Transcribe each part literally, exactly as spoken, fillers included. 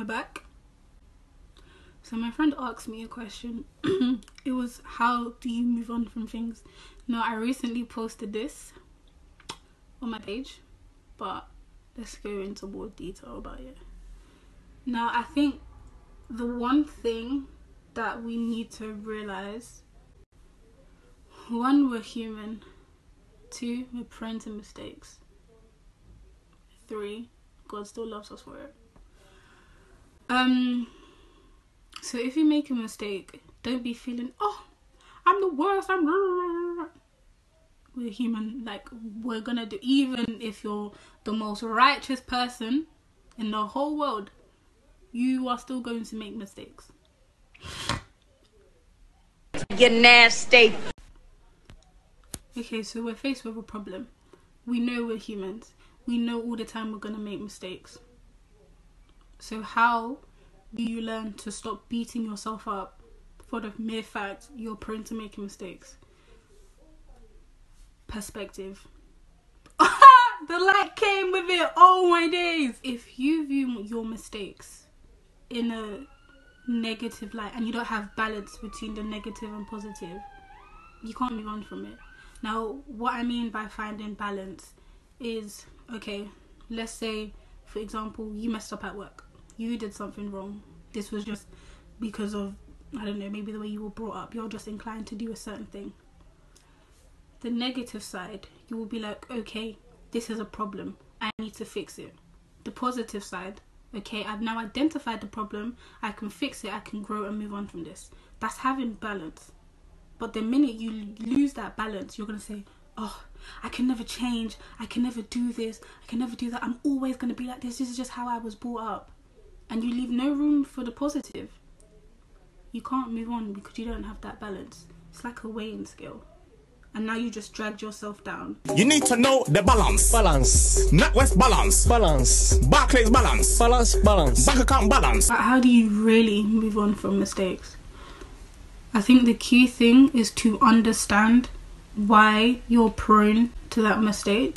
We're back. So my friend asked me a question. It was, how do you move on from things? Now, I recently posted this on my page, but let's go into more detail about it. Now, I think the one thing that we need to realize: one, we're human. Two, we're prone to mistakes. Three, God still loves us for it. Um, so if you make a mistake, don't be feeling, oh, I'm the worst, I'm... We're human, like, we're gonna do, even if you're the most righteous person in the whole world, you are still going to make mistakes. You're nasty. Okay, so we're faced with a problem. We know we're humans. We know all the time we're going to make mistakes. So how do you learn to stop beating yourself up for the mere fact you're prone to making mistakes? Perspective. The light came with it. Oh my days. If you view your mistakes in a negative light and you don't have balance between the negative and positive, you can't move on from it. Now, what I mean by finding balance is, okay, let's say, for example, you messed up at work. You did something wrong. This was just because of, I don't know, maybe the way you were brought up. You're just inclined to do a certain thing. The negative side, you will be like, okay, this is a problem. I need to fix it. The positive side, okay, I've now identified the problem. I can fix it. I can grow and move on from this. That's having balance. But the minute you lose that balance, you're going to say, oh, I can never change. I can never do this. I can never do that. I'm always going to be like this. This is just how I was brought up. And you leave no room for the positive. You can't move on because you don't have that balance. It's like a weighing scale. And now you just dragged yourself down. You need to know the balance. Balance. NatWest balance. Balance. Barclays balance. Balance. Balance. Bank account balance. But how do you really move on from mistakes? I think the key thing is to understand why you're prone to that mistake,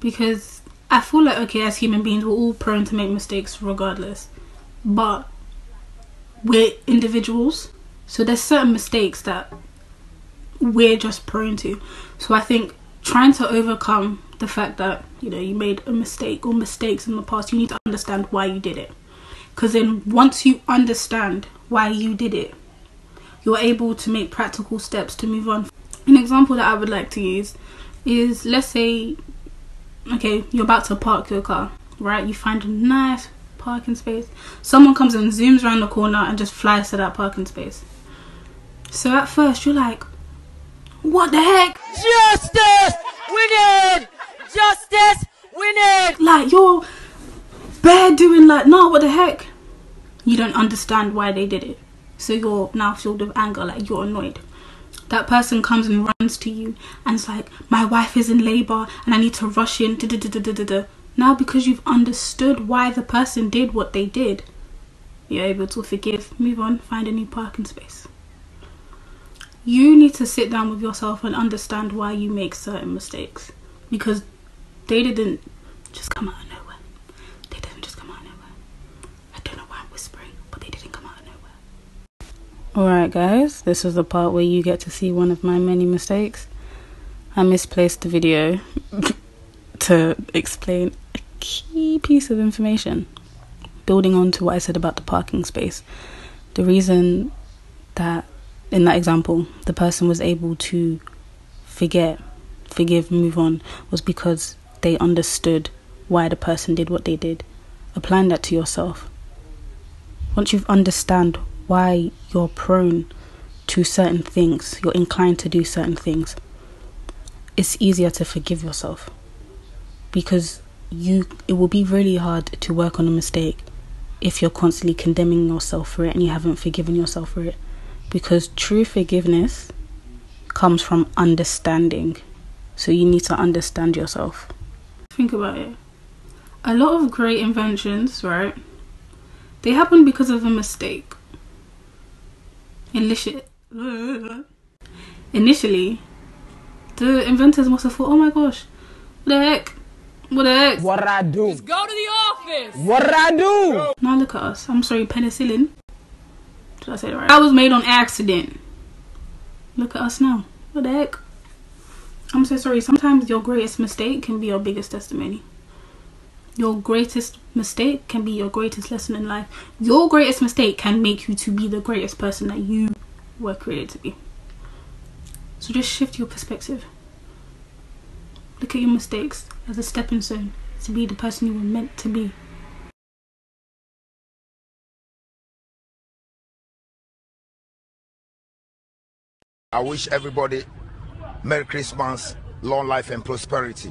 because I feel like, okay, as human beings, we're all prone to make mistakes regardless, but we're individuals, so there's certain mistakes that we're just prone to. So I think trying to overcome the fact that, you know, you made a mistake or mistakes in the past, you need to understand why you did it, because then once you understand why you did it, you're able to make practical steps to move on. An example that I would like to use is, let's say, okay, you're about to park your car, right? You find a nice parking space. Someone comes and zooms around the corner and just flies to that parking space. So at first you're like, what the heck? Justice! We need! Justice! We need! Like, you're bare doing like, no, what the heck? You don't understand why they did it. So you're now filled with anger, like you're annoyed. That person comes and runs to you and it's like, my wife is in labour and I need to rush in. Da, da, da, da, da, da. Now, because you've understood why the person did what they did, you're able to forgive, move on, find a new parking space. You need to sit down with yourself and understand why you make certain mistakes, because they didn't just come out of nowhere. They didn't just come out of nowhere. I don't know why I'm whispering, but they didn't come out of nowhere. Alright guys, this is the part where you get to see one of my many mistakes. I misplaced the video to explain a key piece of information, building on to what I said about the parking space. The reason that, in that example, the person was able to forget, forgive, move on, was because they understood why the person did what they did. Applying that to yourself. Once you've understand why you're prone to certain things, you're inclined to do certain things, it's easier to forgive yourself, because you it will be really hard to work on a mistake if you're constantly condemning yourself for it and you haven't forgiven yourself for it, because true forgiveness comes from understanding. So you need to understand yourself. Think about it. A lot of great inventions, right, they happen because of a mistake. Initially, initially, the inventors must have thought, oh my gosh, what the heck? What the heck? What did I do? Just go to the office! Yes. What did I do? Now look at us. I'm sorry, penicillin. Did I say that right? I was made on accident. Look at us now. What the heck? I'm so sorry. Sometimes your greatest mistake can be your biggest testimony. Your greatest mistake can be your greatest lesson in life. Your greatest mistake can make you to be the greatest person that you were created to be. So just shift your perspective. Look at your mistakes as a stepping stone to be the person you were meant to be. I wish everybody Merry Christmas, long life and prosperity.